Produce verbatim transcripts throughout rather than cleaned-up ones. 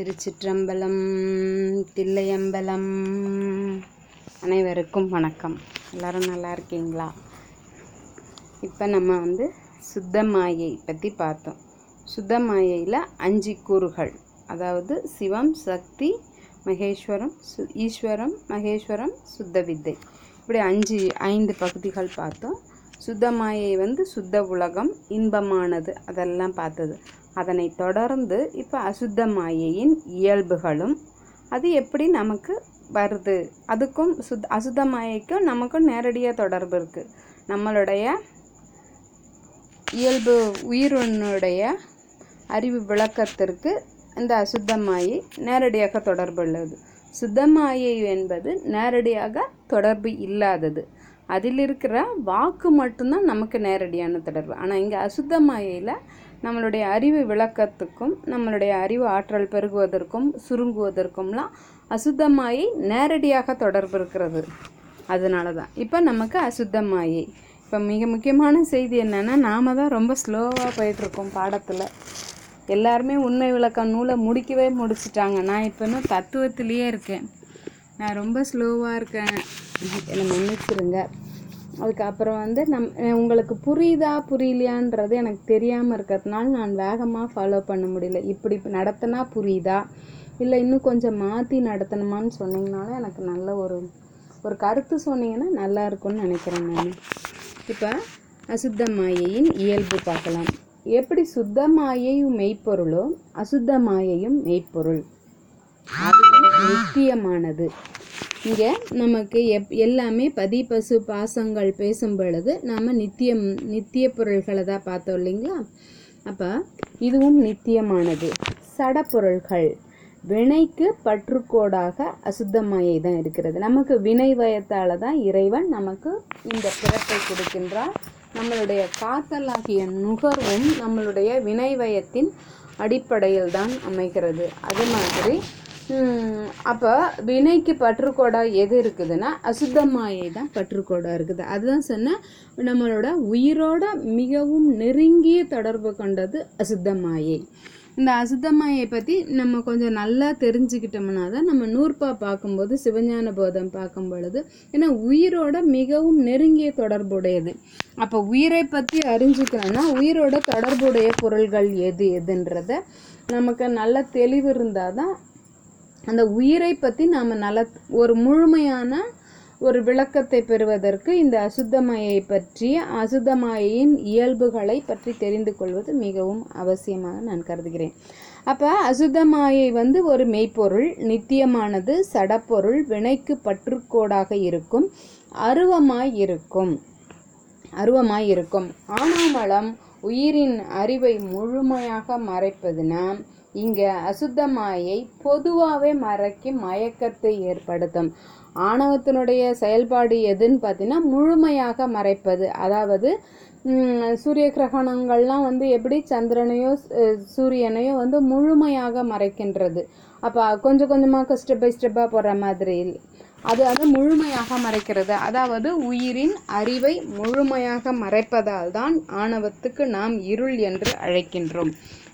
திருச்சிற்றம்பலம். தில்லையம்பலம். அனைவருக்கும் வணக்கம். எல்லோரும் நல்லா இருக்கீங்களா? இப்போ நம்ம வந்து சுத்த மாயை பற்றி பார்த்தோம். சுத்த மாயையில் அஞ்சு கூறுகள், அதாவது சிவம், சக்தி, மகேஸ்வரம், சு ஈஸ்வரம், மகேஸ்வரம், சுத்த வித்தை, இப்படி அஞ்சு ஐந்து பகுதிகள் பார்த்தோம். சுத்த மாயை வந்து சுத்த உலகம், இன்பமானது, அதெல்லாம் பார்த்தது. அதனை தொடர்ந்து இப்போ அசுத்த மாயையின் இயல்புகளும் அது எப்படி நமக்கு வருது, அதுக்கும் சுத் அசுத்த மாயைக்கும் நமக்கும் நேரடியாக தொடர்பு இருக்குது. நம்மளுடைய இயல்பு உயிரினுடைய அறிவு விளக்கத்திற்கு இந்த அசுத்த மாயை நேரடியாக தொடர்பு உள்ளது. சுத்த மாயை என்பது நேரடியாக தொடர்பு இல்லாதது. அதில் இருக்கிற வாக்கு மட்டும்தான் நமக்கு நேரடியான தொடர்பு. ஆனால் இங்கே அசுத்த மாயையில் நம்மளுடைய அறிவு விளக்கத்துக்கும் நம்மளுடைய அறிவு ஆற்றல் பெருகுவதற்கும் சுருங்குவதற்கும்லாம் அசுத்த மாயை நேரடியாக தொடர்பு இருக்கிறது. அதனால தான் இப்போ நமக்கு அசுத்த மாயை. இப்போ மிக முக்கியமான செய்தி என்னென்னா, நாம் தான் ரொம்ப ஸ்லோவாக போயிட்டுருக்கோம் பாடத்தில். எல்லாருமே உண்மை விளக்கம் நூலை முடிக்கவே முடிச்சிட்டாங்க. நான் இப்போ இன்னும் தத்துவத்திலேயே இருக்கேன். நான் ரொம்ப ஸ்லோவாக இருக்கேன், என்னை மன்னிச்சிருங்க. அதுக்கப்புறம் வந்து நம் உங்களுக்கு புரியுதா புரியலையான்றது எனக்கு தெரியாமல் இருக்கிறதுனால நான் வேகமாக ஃபாலோ பண்ண முடியல. இப்படி நடத்தினா புரியுதா, இல்லை இன்னும் கொஞ்சம் மாற்றி நடத்தணுமான்னு சொன்னீங்கனாலும் எனக்கு நல்ல ஒரு ஒரு கருத்து சொன்னீங்கன்னா நல்லா இருக்கும்னு நினைக்கிறேன் நான். இப்போ அசுத்த மாயையின் இயல்பு பார்க்கலாம். எப்படி சுத்த மாயையும் மெய்ப்பொருளோ அசுத்த மாயையும் மெய்ப்பொருள், அதுவும் நித்தியமானது. இங்கே நமக்கு எப் எல்லாமே பதி பசு பாசங்கள் பேசும் பொழுது நாம் நித்தியம் நித்திய பொருள்களை தான் பார்த்தோம் இல்லைங்களா? அப்போ இதுவும் நித்தியமானது. சட பொருள்கள் வினைக்கு பற்றுக்கோடாக அசுத்த மாயை தான் இருக்கிறது. நமக்கு வினை வயத்தால் தான் இறைவன் நமக்கு இந்த பிறப்பை கொடுக்கின்றார். நம்மளுடைய காத்தலாகிய நுகர்வும் நம்மளுடைய வினை வயத்தின் அடிப்படையில் தான் அமைகிறது. அது மாதிரி அப்போ வினைக்கு பற்றுக்கோடா எது இருக்குதுன்னா அசுத்த மாயை தான் பற்றுக்கோடா இருக்குது. அதுதான் சொன்னால் நம்மளோட உயிரோட மிகவும் நெருங்கிய தொடர்பு கொண்டது அசுத்த மாயை. இந்த அசுத்த மாயை பற்றி நம்ம கொஞ்சம் நல்லா தெரிஞ்சுக்கிட்டோம்னா தான் நம்ம நூற்பா பார்க்கும்போது சிவஞான போதம் பார்க்கும் பொழுது, ஏன்னா உயிரோட மிகவும் நெருங்கிய தொடர்புடையது. அப்போ உயிரை பற்றி அறிஞ்சிக்கணும்னா உயிரோட தொடர்புடைய பொருள்கள் எது எதுன்றத நமக்கு நல்ல தெளிவு இருந்தால் தான் அந்த உயிரை பற்றி நாம் நல்ல ஒரு முழுமையான ஒரு விளக்கத்தை பெறுவதற்கு இந்த அசுத்த மாயை பற்றி அசுத்த மாயையின் இயல்புகளை பற்றி தெரிந்து கொள்வது மிகவும் அவசியமாக நான் கருதுகிறேன். அப்போ அசுத்த மாயை வந்து ஒரு மெய்ப்பொருள், நித்தியமானது, சடப்பொருள், வினைக்கு பற்றுக்கோடாக இருக்கும், அருவமாய் இருக்கும் அருவமாய் இருக்கும் ஆனாமலம் உயிரின் அறிவை முழுமையாக மறைப்பதுனா இங்கே அசுத்த மாயை பொதுவாகவே மறைக்க மயக்கத்தை ஏற்படுத்தும். ஆணவத்தினுடைய செயல்பாடு எதுன்னு பார்த்தீங்கன்னா முழுமையாக மறைப்பது. அதாவது சூரிய கிரகணங்கள்லாம் வந்து எப்படி சந்திரனையோ சூரியனையோ வந்து முழுமையாக மறைக்கின்றது. அப்போ கொஞ்சம் கொஞ்சமாக ஸ்டெப் பை ஸ்டெப்பாக போகிற மாதிரி அது அது முழுமையாக மறைக்கிறது. அதாவது உயிரின் அறிவை முழுமையாக மறைப்பதால் தான் ஆணவத்துக்கு நாம் இருள் என்று அழைக்கின்றோம்.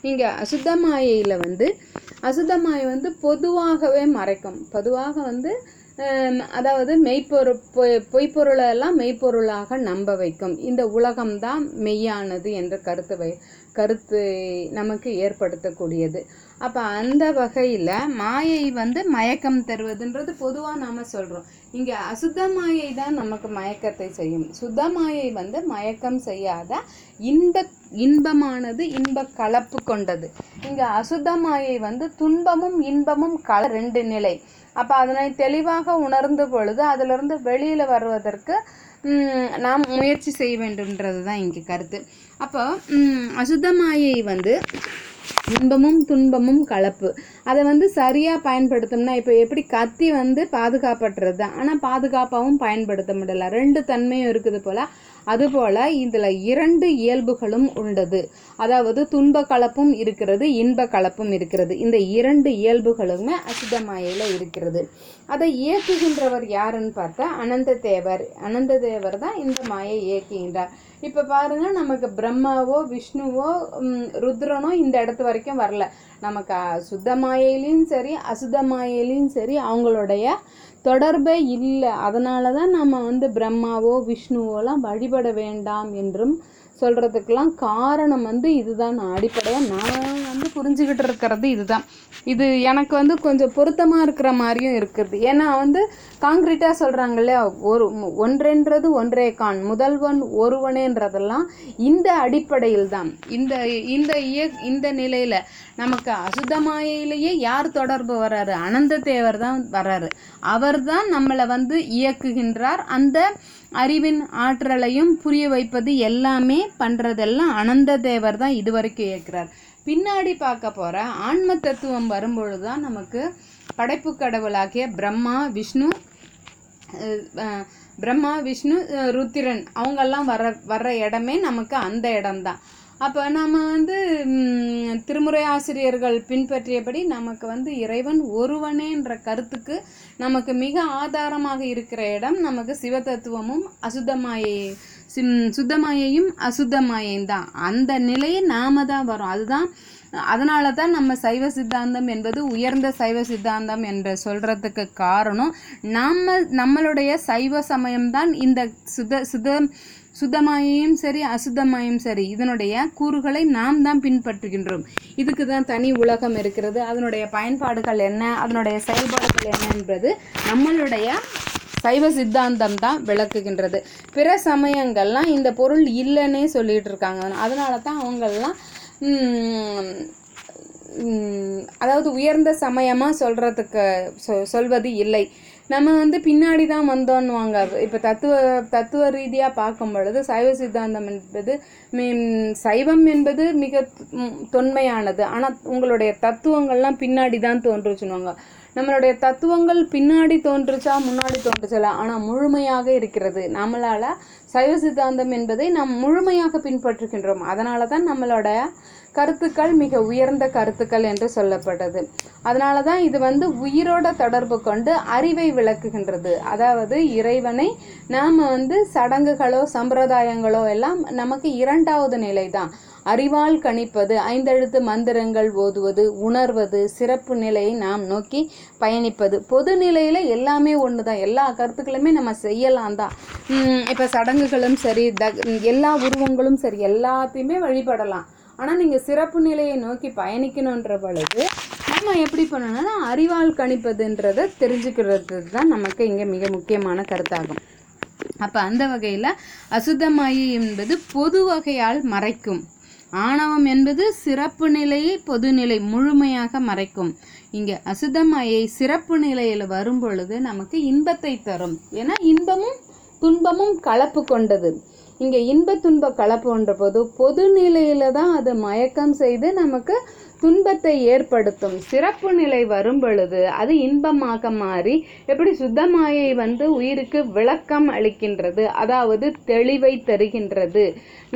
இங்கே அசுத்த மாயையில் வந்து அசுத்த மாயை வந்து பொதுவாகவே மறைக்கும். பொதுவாக வந்து அதாவது மெய்ப்பொரு பொய் பொய்ப்பொருளெல்லாம் மெய்ப்பொருளாக நம்ப வைக்கும். இந்த உலகம்தான் மெய்யானது என்ற கருத்து வை கருத்து நமக்கு ஏற்படுத்தக்கூடியது. அப்போ அந்த வகையில் மாயை வந்து மயக்கம் தருவதுன்றது பொதுவாக நாம் சொல்கிறோம். இங்கே அசுத்த மாயை தான் நமக்கு மயக்கத்தை செய்யும். சுத்த மாயை வந்து மயக்கம் செய்யாத இன்ப இன்பமானது, இன்ப கலப்பு கொண்டது. இங்கே அசுத்த மாயை வந்து துன்பமும் இன்பமும் கல ரெண்டு நிலை. அப்போ அதனை தெளிவாக உணர்ந்த பொழுது அதிலிருந்து வெளியில் வருவதற்கு நாம் முயற்சி செய்ய வேண்டும்ன்றது தான் இங்கே கருத்து. அப்போ அசுத்த மாயை வந்து இன்பமும் துன்பமும் கலப்பு, அதை வந்து சரியாக பயன்படுத்தோம்னா இப்போ எப்படி கத்தி வந்து பாதுகாப்பட்டுறது, ஆனால் பாதுகாப்பாகவும் பயன்படுத்த முடியல, ரெண்டு தன்மையும் இருக்குது போல். அதுபோல் இதில் இரண்டு இயல்புகளும் உள்ளது. அதாவது துன்ப கலப்பும் இருக்கிறது, இன்ப கலப்பும் இருக்கிறது. இந்த இரண்டு இயல்புகளுமே அசுத்த மாயையில் இருக்கிறது. அதை இயக்குகின்றவர் யாருன்னு பார்த்தா அனந்த தேவர். அனந்த தேவர் தான் இந்த மாயை இயக்குகின்றார். இப்போ பாருங்கள், நமக்கு பிரம்மாவோ விஷ்ணுவோ ருத்ரனோ இந்த இடத்து வரைக்கும் வரல. நமக்கு சுத்தமாயிலையும் சரி அசுத்தமாயிலையும் சரி அவங்களுடைய தொடர்பே இல்லை. அதனால தான் நம்ம வந்து பிரம்மாவோ விஷ்ணுவோலாம் வழிபட வேண்டாம் என்றும் சொல்கிறதுக்கெலாம் காரணம் வந்து இதுதான். நான் அடிப்படையாக நான் வந்து புரிஞ்சுக்கிட்டு இருக்கிறது இதுதான். இது எனக்கு வந்து கொஞ்சம் பொருத்தமாக இருக்கிற மாதிரியும் இருக்குது. ஏன்னா வந்து காங்கிரீட்டாக சொல்கிறாங்க இல்லையா, ஒரு ஒன்றென்றது ஒன்றே கான், முதல்வன் ஒருவனேன்றதெல்லாம் இந்த அடிப்படையில் தான். இந்த இந்த இந்த நிலையில் நமக்கு அசுத்தமாயிலேயே யார் தொடர்பு வர்றாரு? அனந்த தேவர் தான் வர்றாரு. அவர் தான் நம்மளை வந்து இயக்குகின்றார். அந்த அறிவின் ஆற்றலையும் புரிய வைப்பது எல்லாமே பண்ணுறதெல்லாம் அனந்த தேவர் தான் இது வரைக்கும் இயக்குறார். பின்னாடி பார்க்க போகிற ஆன்ம தத்துவம் வரும்பொழுது தான் நமக்கு படைப்பு கடவுளாகிய பிரம்மா விஷ்ணு பிரம்மா விஷ்ணு ருத்திரன் அவங்கெல்லாம் வர வர்ற இடமே நமக்கு அந்த இடம்தான். அப்போ நம்ம வந்து திருமுறை ஆசிரியர்கள் பின்பற்றியபடி நமக்கு வந்து இறைவன் ஒருவனேன்ற கருத்துக்கு நமக்கு மிக ஆதாரமாக இருக்கிற இடம் நமக்கு சிவதத்துவமும் அசுத்தமாயை சிம் சுத்தமாயையும் அசுத்தமாயையும் தான். அந்த நிலையை நாம தான் வரும். அதுதான், அதனால தான் நம்ம சைவ சித்தாந்தம் என்பது உயர்ந்த சைவ சித்தாந்தம் என்று சொல்கிறதுக்கு காரணம் நம்ம நம்மளுடைய சைவ சமயம்தான். இந்த சுத சுத சுத்தமாயும் சரி அசுத்தமாயும் சரி இதனுடைய கூறுகளை நாம் தான் பின்பற்றுகின்றோம். இதுக்கு தான் தனி உலகம் இருக்கிறது. அதனுடைய பயன்பாடுகள் என்ன, அதனுடைய செயல்பாடுகள் என்ன என்பது நம்மளுடைய சைவ சித்தாந்தம் தான் விளக்குகின்றது. பிற சமயங்கள்லாம் இந்த பொருள் இல்லைன்னே சொல்லிகிட்டு இருக்காங்க. அதனால தான் அவங்கெல்லாம் அதாவது உயர்ந்த சமயமாக சொல்கிறதுக்கு சொ சொல்வது இல்லை. நம்ம வந்து பின்னாடி தான் வந்தோன்னுவாங்க. இப்போ தத்துவ தத்துவ ரீதியாக பார்க்கும் பொழுது சைவ சித்தாந்தம் என்பது சைவம் என்பது மிக தொன்மையானது. ஆனால் உங்களுடைய தத்துவங்கள்லாம் பின்னாடி தான் தோன்றுச்சுன்னுவாங்க. நம்மளுடைய தத்துவங்கள் பின்னாடி தோன்றுச்சா முன்னாடி தோன்றுச்சல, ஆனால் முழுமையாக இருக்கிறது. நம்மளால் சைவ சித்தாந்தம் என்பதை நாம் முழுமையாக பின்பற்றுகின்றோம். அதனால தான் நம்மளோட கருத்துக்கள் மிக உயர்ந்த கருத்துக்கள் என்று சொல்லப்பட்டது. அதனால தான் இது வந்து உயிரோட தொடர்பு கொண்டு அறிவை விளக்குகின்றது. அதாவது இறைவனை நாம் வந்து சடங்குகளோ சம்பிரதாயங்களோ எல்லாம் நமக்கு இரண்டாவது நிலை தான். அறிவால் கணிப்பது, ஐந்தெழுத்து மந்திரங்கள் ஓதுவது, உணர்வது, சிறப்பு நிலையை நாம் நோக்கி பயணிப்பது. பொது நிலையில் எல்லாமே ஒன்று தான். எல்லா கருத்துக்களுமே நம்ம செய்யலாம் தான். இப்போ சடங்குகளும் சரி த எல்லா உருவங்களும் சரி எல்லாத்தையுமே வழிபடலாம். ஆனால் நீங்கள் சிறப்பு நிலையை நோக்கி பயணிக்கணுன்ற பொழுது நம்ம எப்படி பண்ணணும்னா அறிவால் கணிப்பதுன்றதை தெரிஞ்சுக்கிறது தான் நமக்கு இங்கே மிக முக்கியமான கருத்தாகும். அப்போ அந்த வகையில் அசுத்தமாயி என்பது பொது வகையால் மறைக்கும், ஆணவம் என்பது சிறப்பு நிலையை பொதுநிலை முழுமையாக மறைக்கும். இங்கே அசுத்தமாயை சிறப்பு நிலையில் வரும் பொழுது நமக்கு இன்பத்தை தரும். ஏன்னா இன்பமும் துன்பமும் கலப்பு கொண்டது. இங்கே இன்ப துன்ப கலப்புன்ற போது பொது நிலையில் தான் அது மயக்கம் செய்து நமக்கு துன்பத்தை ஏற்படுத்தும். சிறப்பு நிலை வரும் பொழுது அது இன்பமாக மாறி எப்படி சுத்தமாயை வந்து உயிருக்கு விளக்கம் அளிக்கின்றது, அதாவது தெளிவை தருகின்றது.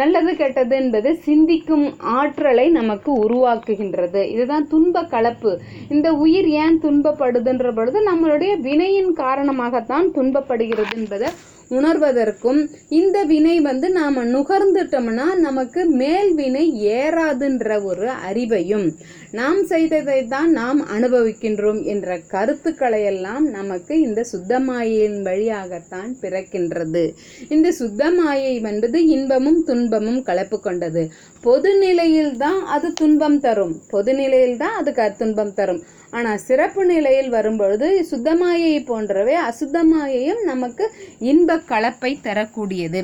நல்லது கெட்டது என்பது சிந்திக்கும் ஆற்றலை நமக்கு உருவாக்குகின்றது. இதுதான் துன்ப கலப்பு. இந்த உயிர் ஏன் துன்பப்படுதுன்ற பொழுது நம்மளுடைய வினையின் காரணமாகத்தான் துன்பப்படுகிறது என்பதை உணர்வதற்கும், இந்த வினை வந்து நாம் நுகர்ந்துட்டோம்னா நமக்கு மேல் வினை ஏறாதுன்ற ஒரு அறிவையும், நாம் செய்ததை தான் நாம் அனுபவிக்கின்றோம் என்ற கருத்துக்களையெல்லாம் நமக்கு இந்த சுத்தமாயின் வழியாகத்தான் பிறக்கின்றது. இந்த சுத்தமாயை என்பது இன்பமும் துன்பமும் கலப்பு கொண்டது. பொதுநிலையில் தான் அது துன்பம் தரும், பொதுநிலையில் தான் அது துன்பம் தரும். ஆனால் சிறப்பு நிலையில் வரும்பொழுது சுத்தமாயை போன்றவே அசுத்தமாயையும் நமக்கு இன்ப கலப்பை தரக்கூடியது.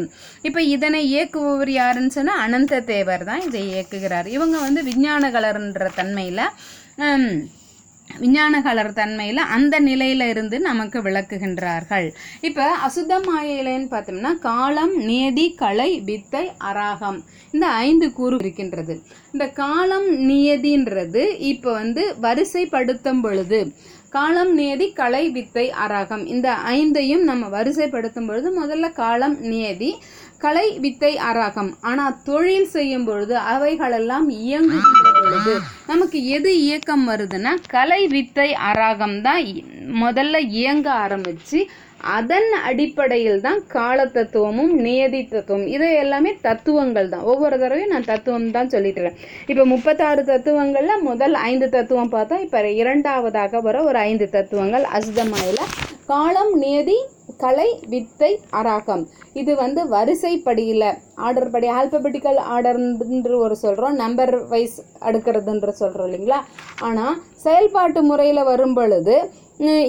இப்போ இதனை இயக்குபவர் யாருன்னு சொன்னால் அனந்த தேவர் தான் இதை இயக்குகிறார். இவங்க வந்து விஞ்ஞானகலர்ன்ற தன்மையில் விஞ்ஞானகலர் தன்மையில் அந்த நிலையில் இருந்து நமக்கு விளக்குகின்றார்கள். இப்போ அசுத்தமாயிலேன்னு பார்த்தோம்னா காலம், நியதி, கலை, வித்தை, அராகம் இந்த ஐந்து கூறு இருக்கின்றது. இந்த காலம் நியதின்றது இப்போ வந்து வரிசைப்படுத்தும் பொழுது காலம், நியதி, கலை, வித்தை, அராகம் இந்த ஐந்தையும் நம்ம வரிசைப்படுத்தும் பொழுது முதல்ல காலம், நியதி, கலை வித்தை அராகம். ஆனால் தொழில் செய்யும் பொழுது அவைகளெல்லாம் இயங்குகின்ற பொழுது நமக்கு எது இயக்கம் வருதுன்னா கலை வித்தை அராகம் தான் முதல்ல இயங்க ஆரம்பித்து அதன் அடிப்படையில் தான் கால தத்துவமும் நியதி தத்துவம் இது எல்லாமே தத்துவங்கள் தான். ஒவ்வொரு தடவையும் நான் தத்துவம் தான் சொல்லிட்டு இருக்கேன். இப்போ முப்பத்தாறு தத்துவங்களில் முதல் ஐந்து தத்துவம் பார்த்தா இப்போ இரண்டாவதாக வர ஒரு ஐந்து தத்துவங்கள் அசுதமாயில் காலம் நியதி கலை வித்தை அராகம். இது வந்து வரிசைப்படியில் ஆர்டர் படி ஆல்பபெட்டிக்கல் ஆர்டர்ன்ற ஒரு சொல்கிறோம், நம்பர் வைஸ் அடுக்கிறதுன்ற சொல்கிறோம் இல்லைங்களா. ஆனால் செயல்பாட்டு முறையில் வரும் பொழுது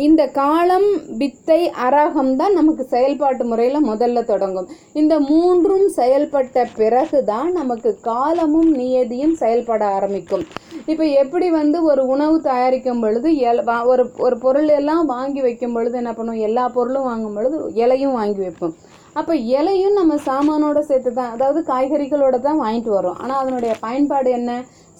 இந்த காலம் வித்தை அராகம் தான் நமக்கு செயல்பாட்டு முறையில் முதல்ல தொடங்கும். இந்த மூன்றும் செயல்பட்ட பிறகு தான் நமக்கு காலமும் நியதியும் செயல்பட ஆரம்பிக்கும். இப்போ எப்படி வந்து ஒரு உணவு தயாரிக்கும் பொழுது எல் ஒரு ஒரு பொருள் எல்லாம் வாங்கி வைக்கும் பொழுது என்ன பண்ணுவோம், எல்லா பொருளும் வாங்கும் பொழுது இலையும் வாங்கி வைப்போம். அப்போ இலையும் நம்ம சாமானோட சேர்த்து தான், அதாவது காய்கறிகளோடு தான் வாங்கிட்டு வரோம். ஆனால் அதனுடைய பயன்பாடு என்ன,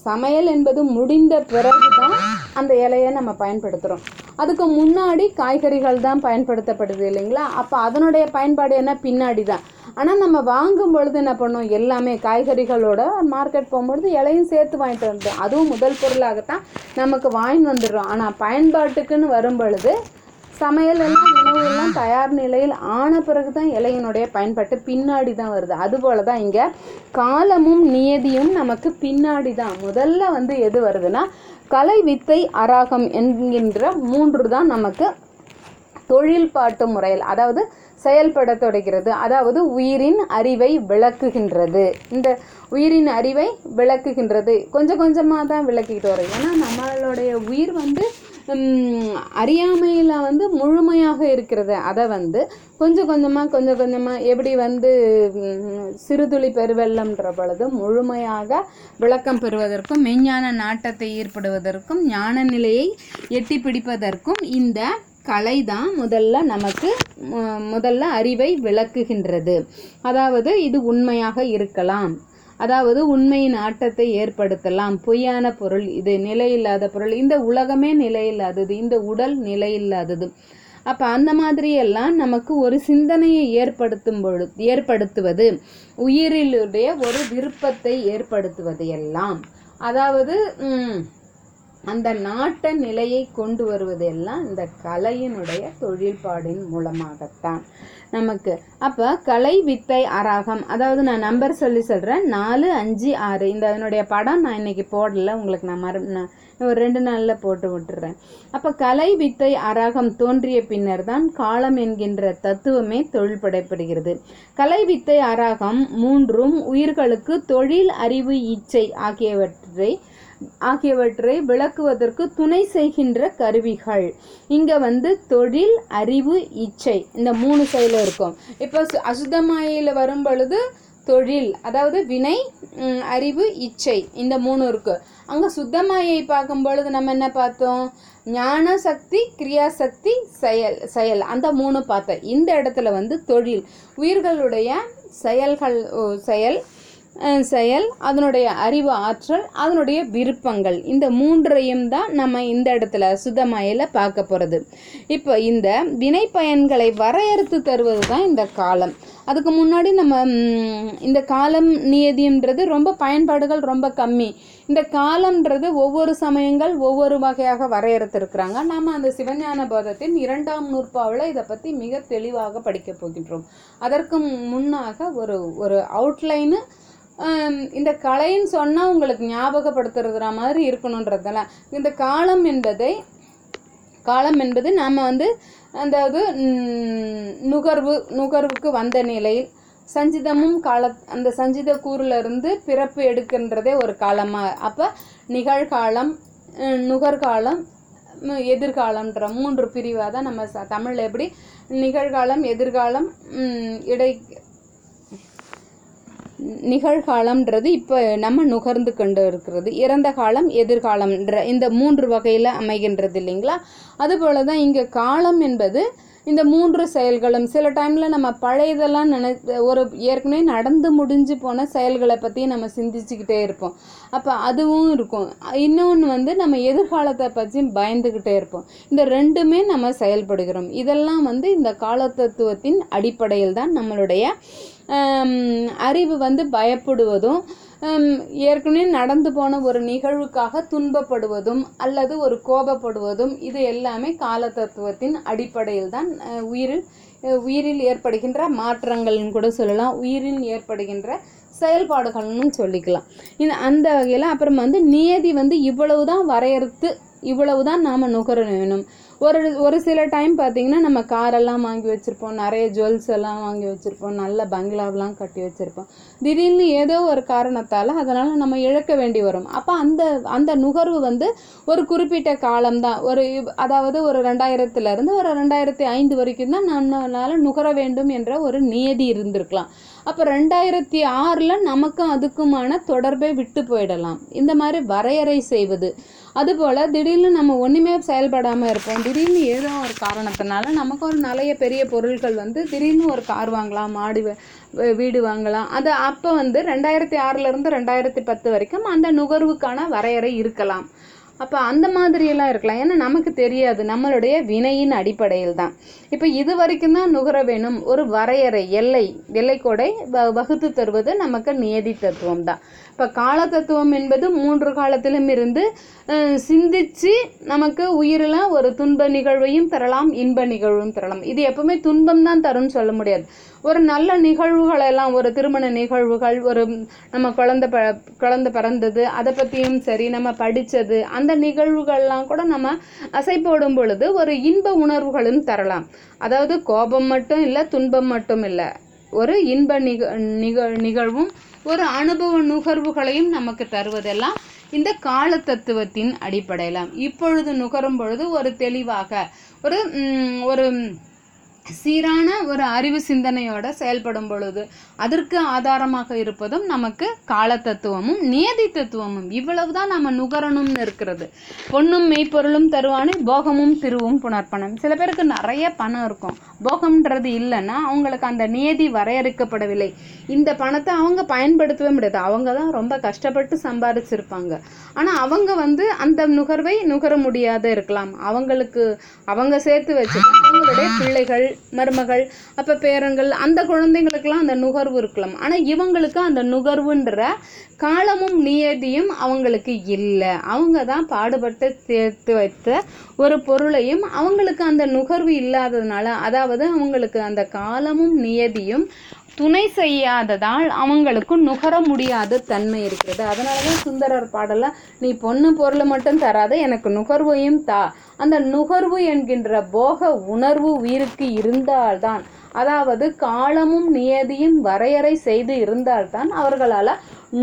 சமையல் என்பது முடிந்த பிறகு தான் அந்த இலையை நம்ம பயன்படுத்துகிறோம். அதுக்கு முன்னாடி காய்கறிகள் தான் பயன்படுத்தப்படுது இல்லைங்களா. அப்போ அதனுடைய பயன்பாடு என்ன, பின்னாடி தான். ஆனால் நம்ம வாங்கும் பொழுது என்ன பண்ணோம், எல்லாமே காய்கறிகளோட மார்க்கெட் போகும்பொழுது இலையும் சேர்த்து வாங்கிட்டு வந்துடும். அதுவும் முதல் பொருளாகத்தான் நமக்கு வாங்கிட்டு வந்துடுறோம். ஆனால் பயன்பாட்டுக்குன்னு வரும் பொழுது சமையல் எல்லாம் உணவு எல்லாம் தயார் நிலையில் ஆன பிறகு தான் இலையினுடைய பயன்பாட்டு பின்னாடி தான் வருது. அதுபோல் தான் இங்கே காலமும் நியதியும் நமக்கு பின்னாடி தான். முதல்ல வந்து எது வருதுன்னா கலை வித்தை அராகம் என்கின்ற மூன்று தான் நமக்கு தொழில் பாட்டு முறையில் அதாவது செயல்பட தொடங்கிறது. அதாவது உயிரின் அறிவை விளக்குகின்றது. இந்த உயிரின் அறிவை விளக்குகின்றது கொஞ்சம் கொஞ்சமாக தான் விளக்கிக்கிட்டு வரும். ஏன்னா நம்மளுடைய உயிர் வந்து அறியாமையில் வந்து முழுமையாக இருக்கிறது. அதை வந்து கொஞ்சம் கொஞ்சமாக கொஞ்சம் கொஞ்சமாக எப்படி வந்து சிறுதுளி பெருவெள்ளம்ன்ற பொழுது முழுமையாக விளக்கம் பெறுவதற்கும் மெய்ஞான நாட்டத்தை ஏற்படுவதற்கும் ஞான நிலையை எட்டி பிடிப்பதற்கும் இந்த கலை தான் முதல்ல நமக்கு முதல்ல அறிவை விளக்குகின்றது. அதாவது இது உண்மையாக இருக்கலாம், அதாவது உண்மையின் ஆட்டத்தை ஏற்படுத்தலாம், பொய்யான பொருள் இது, நிலையில்லாத பொருள், இந்த உலகமே நிலையில்லாதது, இந்த உடல் நிலையில்லாதது. அப்போ அந்த மாதிரியெல்லாம் நமக்கு ஒரு சிந்தனையை ஏற்படுத்தும் பொழுது ஏற்படுத்துவது உயிரிலுடைய ஒரு விருப்பத்தை ஏற்படுத்துவது எல்லாம், அதாவது அந்த நாட்ட நிலையை கொண்டு வருவதெல்லாம் இந்த கலையினுடைய தொழில்பாடின் மூலமாகத்தான் நமக்கு. அப்போ கலை வித்தை அராகம், அதாவது நான் நம்பர் சொல்லி சொல்கிறேன், நாலு அஞ்சு ஆறு. இந்த அதனுடைய படம் நான் இன்றைக்கி போடலை, உங்களுக்கு நான் மறு நான் ஒரு ரெண்டு நாளில் போட்டு விட்டுறேன். அப்போ கலை வித்தை அராகம் தோன்றிய பின்னர் தான் காலம் என்கின்ற தத்துவமே தொழில் படைப்படுகிறது. கலை வித்தை அராகம் மூன்றும் உயிர்களுக்கு தொழில் அறிவு இச்சை ஆகியவற்றை ஆகியவற்றை விளக்குவதற்கு துணை செய்கின்ற கருவிகள். இங்கே வந்து தொழில் அறிவு இச்சை இந்த மூணு செயலும் இருக்கும். இப்போ அசுத்தமாயில் வரும் பொழுது தொழில் அதாவது வினை அறிவு இச்சை இந்த மூணு இருக்குது. அங்கே சுத்தமாயை பார்க்கும் பொழுது நம்ம என்ன பார்த்தோம், ஞான சக்தி கிரியாசக்தி செயல் செயல் அந்த மூணு பார்த்தோம். இந்த இடத்துல வந்து தொழில் உயிர்களுடைய செயல்கள் செயல் செயல் அதனுடைய அறிவு ஆற்றல் அதனுடைய விருப்பங்கள் இந்த மூன்றையும் தான் நம்ம இந்த இடத்துல சுத்தமாயில் பார்க்க போகிறது. இப்போ இந்த வினை பயன்களை வரையறுத்து தருவது தான் இந்த காலம். அதுக்கு முன்னாடி நம்ம இந்த காலம் நியதின்றது ரொம்ப பயன்பாடுகள் ரொம்ப கம்மி. இந்த காலம்ன்றது ஒவ்வொரு சமயங்கள் ஒவ்வொரு வகையாக வரையறுத்திருக்கிறாங்க. நாம் அந்த சிவஞான போதத்தின் இரண்டாம் நூற்பாவில் இதை பற்றி மிக தெளிவாக படிக்கப் போகின்றோம். அதற்கு முன்னாக ஒரு ஒரு அவுட்லைனு இந்த கலைன்னு சொன்னால் உங்களுக்கு ஞாபகப்படுத்துறதுற மாதிரி இருக்கணுன்றதால இந்த காலம் என்பதை காலம் என்பது நாம் வந்து அதாவது நுகர்வு நுகர்வுக்கு வந்த நிலையில் சஞ்சிதமும் கால அந்த சஞ்சித கூறிலிருந்து பிறப்பு எடுக்கின்றதே ஒரு காலமாக. அப்போ நிகழ்காலம் நுகர்காலம் எதிர்காலம்ன்ற மூன்று பிரிவாக தான் நம்ம ச தமிழில் எப்படி நிகழ்காலம் எதிர்காலம் இடை நிகழ்காலம்ன்றது இப்போ நம்ம நுகர்ந்து கொண்டு இருக்கிறது, இறந்த காலம் எதிர்காலம்ன்ற இந்த மூன்று வகையில் அமைகின்றது இல்லைங்களா. அதுபோல தான் இங்கே காலம் என்பது இந்த மூன்று செயல்களும் சில டைமில் நம்ம பழையதெல்லாம் நினை ஒரு ஏற்கனவே நடந்து முடிஞ்சு போன செயல்களை பற்றி நம்ம சிந்திச்சுக்கிட்டே இருப்போம். அப்போ அதுவும் இருக்கும். இன்னொன்று வந்து நம்ம எதிர்காலத்தை பற்றி பயந்துக்கிட்டே இருப்போம். இந்த ரெண்டுமே நம்ம செயல்படுகிறோம். இதெல்லாம் வந்து இந்த காலத்தத்துவத்தின் அடிப்படையில் தான் நம்மளுடைய அறிவு வந்து பயப்படுவதும் ஏற்கனவே நடந்து போன ஒரு நிகழ்வுக்காக துன்பப்படுவதும் அல்லது ஒரு கோபப்படுவதும் இது எல்லாமே காலத்தத்துவத்தின் அடிப்படையில் தான் உயிரில் உயிரில் ஏற்படுகின்ற மாற்றங்கள்னு கூட சொல்லலாம், உயிரில் ஏற்படுகின்ற செயல்பாடுகள்னு சொல்லிக்கலாம். இந்த அந்த வகையில் அப்புறம் வந்து நியதி வந்து இவ்வளவு தான் வரையறுத்து இவ்வளவு தான் நாம் நுகர வேணும். ஒரு ஒரு சில டைம் பார்த்திங்கன்னா நம்ம காரெல்லாம் வாங்கி வச்சுருப்போம், நிறைய ஜுவல்ஸ் எல்லாம் வாங்கி வச்சுருப்போம், நல்ல பங்களாவெலாம் கட்டி வச்சுருப்போம். திடீர்னு ஏதோ ஒரு காரணத்தால் அதனால் நம்ம இழக்க வேண்டி வரும். அப்போ அந்த அந்த நுகர்வு வந்து ஒரு குறிப்பிட்ட காலம்தான், ஒரு அதாவது ஒரு ரெண்டாயிரத்துலேருந்து ஒரு ரெண்டாயிரத்தி ஐந்து வரைக்கும் தான் நம்மளால் நுகர வேண்டும் என்ற ஒரு நியதி இருந்திருக்கலாம். அப்போ ரெண்டாயிரத்தி ஆறில் நமக்கும் அதுக்குமான தொடர்பை விட்டு போயிடலாம். இந்த மாதிரி வரையறை செய்வது. அதுபோல் திடீர்னு நம்ம ஒன்றுமே செயல்படாமல் இருப்போம். திடீர்னு ஏதோ ஒரு காரணத்தினால நமக்கு ஒரு நிறைய பெரிய பொருட்கள் வந்து திடீர்னு ஒரு கார் வாங்கலாம், மாடி வீடு வாங்கலாம். அது அப்போ வந்து ரெண்டாயிரத்தி ஆறுலேருந்து ரெண்டாயிரத்தி பத்து வரைக்கும் அந்த நுகர்வுக்கான வரையறை இருக்கலாம். அப்போ அந்த மாதிரியெல்லாம் இருக்கலாம். ஏன்னா நமக்கு தெரியாது, நம்மளுடைய வினையின் அடிப்படையில் தான். இப்போ இது வரைக்கும் தான் நுகர வேணும், ஒரு வரையறை எல்லை எல்லைக்கோடை வ வகுத்து தருவது நமக்கு நியதி தத்துவம் தான். இப்போ கால தத்துவம் என்பது மூன்று காலத்திலும் இருந்து சிந்தித்து நமக்கு உயிரில் ஒரு துன்ப நிகழ்வையும் தரலாம், இன்ப நிகழ்வும் தரலாம். இது எப்பவுமே துன்பம் தான் தரும்னு சொல்ல முடியாது. ஒரு நல்ல நிகழ்வுகளெல்லாம், ஒரு திருமண நிகழ்வுகள், ஒரு நம்ம குழந்தை ப குழந்தை பிறந்தது அதை பற்றியும் சரி, நம்ம படித்தது, அந்த நிகழ்வுகள்லாம் கூட நம்ம அசை போடும் பொழுது ஒரு இன்ப உணர்வுகளும் தரலாம். அதாவது கோபம் மட்டும் இல்லை, துன்பம் மட்டும் இல்லை, ஒரு இன்ப நிக நிக நிகழ்வும் ஒரு அனுபவ நுகர்வுகளையும் நமக்கு தருவதெல்லாம் இந்த காலத்தத்துவத்தின் அடிப்படையில். இப்பொழுது நுகரும் பொழுது ஒரு தெளிவாக ஒரு ஒரு சீரான ஒரு அறிவு சிந்தனையோட செயல்படும் பொழுது அதற்கு ஆதாரமாக இருப்பதும் நமக்கு காலத்தத்துவமும் நியதி தத்துவமும். இவ்வளவுதான் நம்ம நுகரணும்னு இருக்கிறது. பொன்னும் மெய்ப்பொருளும் தருவானே போகமும் திருவும் புணர்ப்பணம். சில பேருக்கு நிறைய பணம் இருக்கும், போகம்ன்றது இல்லைன்னா அவங்களுக்கு அந்த நியதி வரையறுக்கப்படவில்லை. இந்த பணத்தை அவங்க பயன்படுத்தவே முடியாது. அவங்க தான் ரொம்ப கஷ்டப்பட்டு சம்பாதிச்சிருப்பாங்க. ஆனால் அவங்க வந்து அந்த நுகர்வை நுகர முடியாத இருக்கலாம். அவங்களுக்கு அவங்க சேர்த்து வச்சுட்டு அவங்களுடைய பிள்ளைகள், மருமகள், அப்போ பேரங்கள், அந்த குழந்தைங்களுக்கெல்லாம் அந்த நுகர்வு இருக்கலாம். ஆனால் இவங்களுக்கு அந்த நுகர்வுன்ற காலமும் நியதியும் அவங்களுக்கு இல்லை. அவங்க தான் பாடுபட்டு சேர்த்து வைத்த ஒரு பொருளையும் அவங்களுக்கு அந்த நுகர்வு இல்லாததுனால, அதாவது அவங்களுக்கு அந்த காலமும் நியதியும் துணை செய்யாததால் அவங்களுக்கு நுகர முடியாத தன்மை இருக்கிறது. அதனால தான் சுந்தரர் பாடல, நீ பொண்ணு பொருளை மட்டும் தராத, எனக்கு நுகர்வையும் தா. அந்த நுகர்வு என்கின்ற போக உணர்வு உயிருக்கு இருந்தால்தான், அதாவது காலமும் நியதியும் வரையறை செய்து இருந்தால்தான் அவர்களால்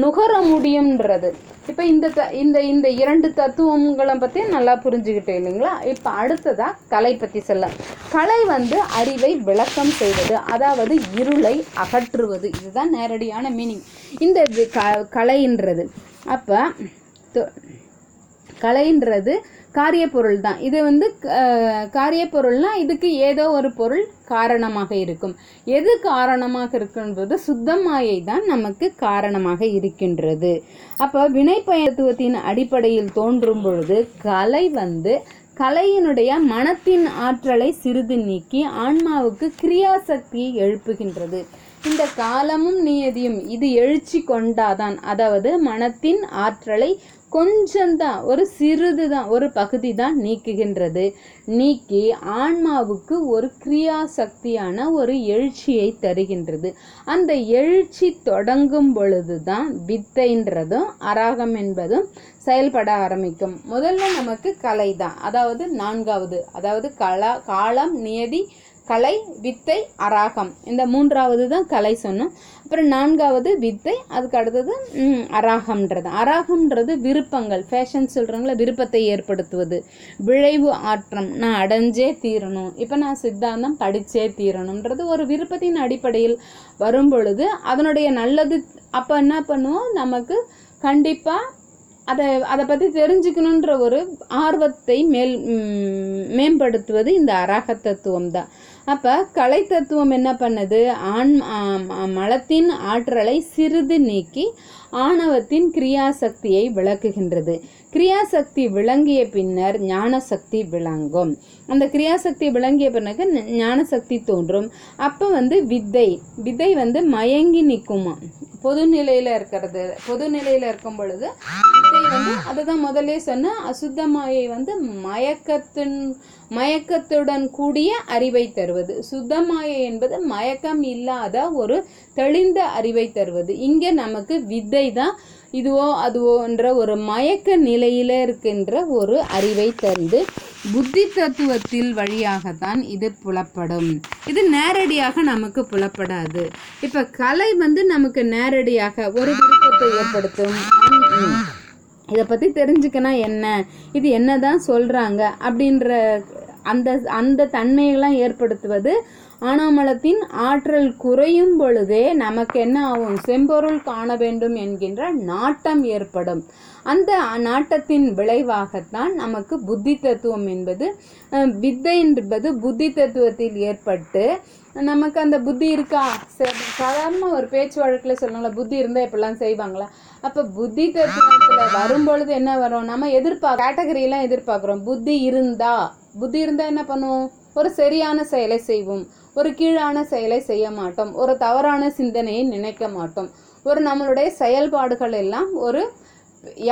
நுகர முடியும்ன்றது. இப்போ இந்த த இந்த இந்த இரண்டு தத்துவங்களை பற்றி நல்லா புரிஞ்சுக்கிட்டே இல்லைங்களா? இப்போ அடுத்ததாக கலை பற்றி சொல்லலாம். கலை வந்து அறிவை விளக்கம் செய்வது, அதாவது இருளை அகற்றுவது. இதுதான் நேரடியான மீனிங் இந்த க கலைன்றது. அப்போ கலைன்றது காரியப்பொருள் தான். இது வந்து காரியப்பொருள்னால் இதுக்கு ஏதோ ஒரு பொருள் காரணமாக இருக்கும். எது காரணமாக இருக்குன்றது சுத்தமாயை தான் நமக்கு காரணமாக இருக்கின்றது. அப்போ வினைப்பயத்துவத்தின் அடிப்படையில் தோன்றும் பொழுது கலை வந்து கலையினுடைய மனத்தின் ஆற்றலை சிறிது நீக்கி ஆன்மாவுக்கு கிரியாசக்தியை எழுப்புகின்றது. இந்த காலமும் நியதியும் இது எழுச்சி கொண்டாதான், அதாவது மனத்தின் ஆற்றலை கொஞ்சம்தான், ஒரு சிறிது தான், ஒரு பகுதி தான் நீக்குகின்றது. நீக்கி ஆன்மாவுக்கு ஒரு கிரியாசக்தியான ஒரு எழுச்சியை தருகின்றது. அந்த எழுச்சி தொடங்கும் பொழுது தான் வித்தைன்றதும் அராகம் என்பதும் செயல்பட ஆரம்பிக்கும். முதல்ல நமக்கு கலை தான், அதாவது நான்காவது, அதாவது கலா காலம் நியதி கலை வித்தை அராகம், இந்த மூன்றாவது தான் கலை சொன்னோம். அப்புறம் நான்காவது வித்தை, அதுக்கு அடுத்தது அராகம்ன்றது. அராகம்ன்றது விருப்பங்கள், ஃபேஷன் சொல்கிறவங்கள விருப்பத்தை ஏற்படுத்துவது, விளைவு ஆற்றம், நான் அடைஞ்சே தீரணும், இப்போ நான் சித்தாந்தம் படித்தே தீரணுன்றது ஒரு விருப்பத்தின் அடிப்படையில் வரும் பொழுது அதனுடைய நல்லது. அப்போ என்ன பண்ணுவோம், நமக்கு கண்டிப்பாக அதை அதை பற்றி தெரிஞ்சுக்கணுன்ற ஒரு ஆர்வத்தை மேல் மேம்படுத்துவது இந்த அரக தத்துவம் தான். அப்போ கலை தத்துவம் என்ன பண்ணுது? ஆண் மலத்தின் ஆற்றலை சிறிது நீக்கி ஆணவத்தின் கிரியாசக்தியை விளக்குகின்றது. கிரியாசக்தி விளங்கிய பின்னர் ஞானசக்தி விளங்கும். அந்த கிரியாசக்தி விளங்கிய பிறகு ஞானசக்தி தோன்றும். அப்போ வந்து வித்தை வித்தை வந்து மயங்கி நிற்குமா, பொதுநிலையில் இருக்கிறது. பொதுநிலையில் இருக்கும் பொழுது வித்தை வந்து, அதுதான் முதலே சொன்ன அசுத்தமாயை வந்து மயக்கத்தின் மயக்கத்துடன் கூடிய அறிவை தருவது. சுத்தமாயை என்பது மயக்கம் இல்லாத ஒரு தெளிந்த அறிவை தருவது. இங்கே நமக்கு வித்தை தான் இதுவோ அதுவோன்ற ஒரு மயக்க நிலையில் இருக்கின்ற ஒரு அறிவை தந்து புத்தி தத்துவத்தில் வழியாகத்தான் இது புலப்படும். இது நேரடியாக நமக்கு புலப்படாது. இப்போ கலை வந்து நமக்கு நேரடியாக ஒரு விருப்பத்தை ஏற்படுத்தும். இதை பற்றி தெரிஞ்சுக்கணும், என்ன இது என்ன தான் சொல்கிறாங்க அப்படின்ற அந்த அந்த தன்மையெல்லாம் ஏற்படுத்துவது. ஆணாமலத்தின் ஆற்றல் குறையும் பொழுதே நமக்கு என்ன ஆகும்? செம்பொருள் காண வேண்டும் என்கின்ற நாட்டம் ஏற்படும். அந்த நாட்டத்தின் விளைவாகத்தான் நமக்கு புத்தி தத்துவம் என்பது, வித்தை என்பது புத்தி தத்துவத்தில் ஏற்பட்டு நமக்கு அந்த புத்தி இருக்கா. சாதாரண ஒரு பேச்சு வழக்கில் சொல்லணும்ல, புத்தி இருந்தால் எப்படிலாம் செய்வாங்களா. அப்போ புத்தி தத்துவத்தில் வரும்பொழுது என்ன வரும்? நம்ம எதிர்பார்க்க கேட்டகரியெலாம் எதிர்பார்க்குறோம். புத்தி இருந்தா புத்தி இருந்தால் என்ன பண்ணுவோம்? ஒரு சரியான செயலை செய்வோம், ஒரு கீழான செயலை செய்ய மாட்டோம், ஒரு தவறான சிந்தனையை நினைக்க மாட்டோம். ஒரு நம்மளுடைய செயல்பாடுகள் எல்லாம் ஒரு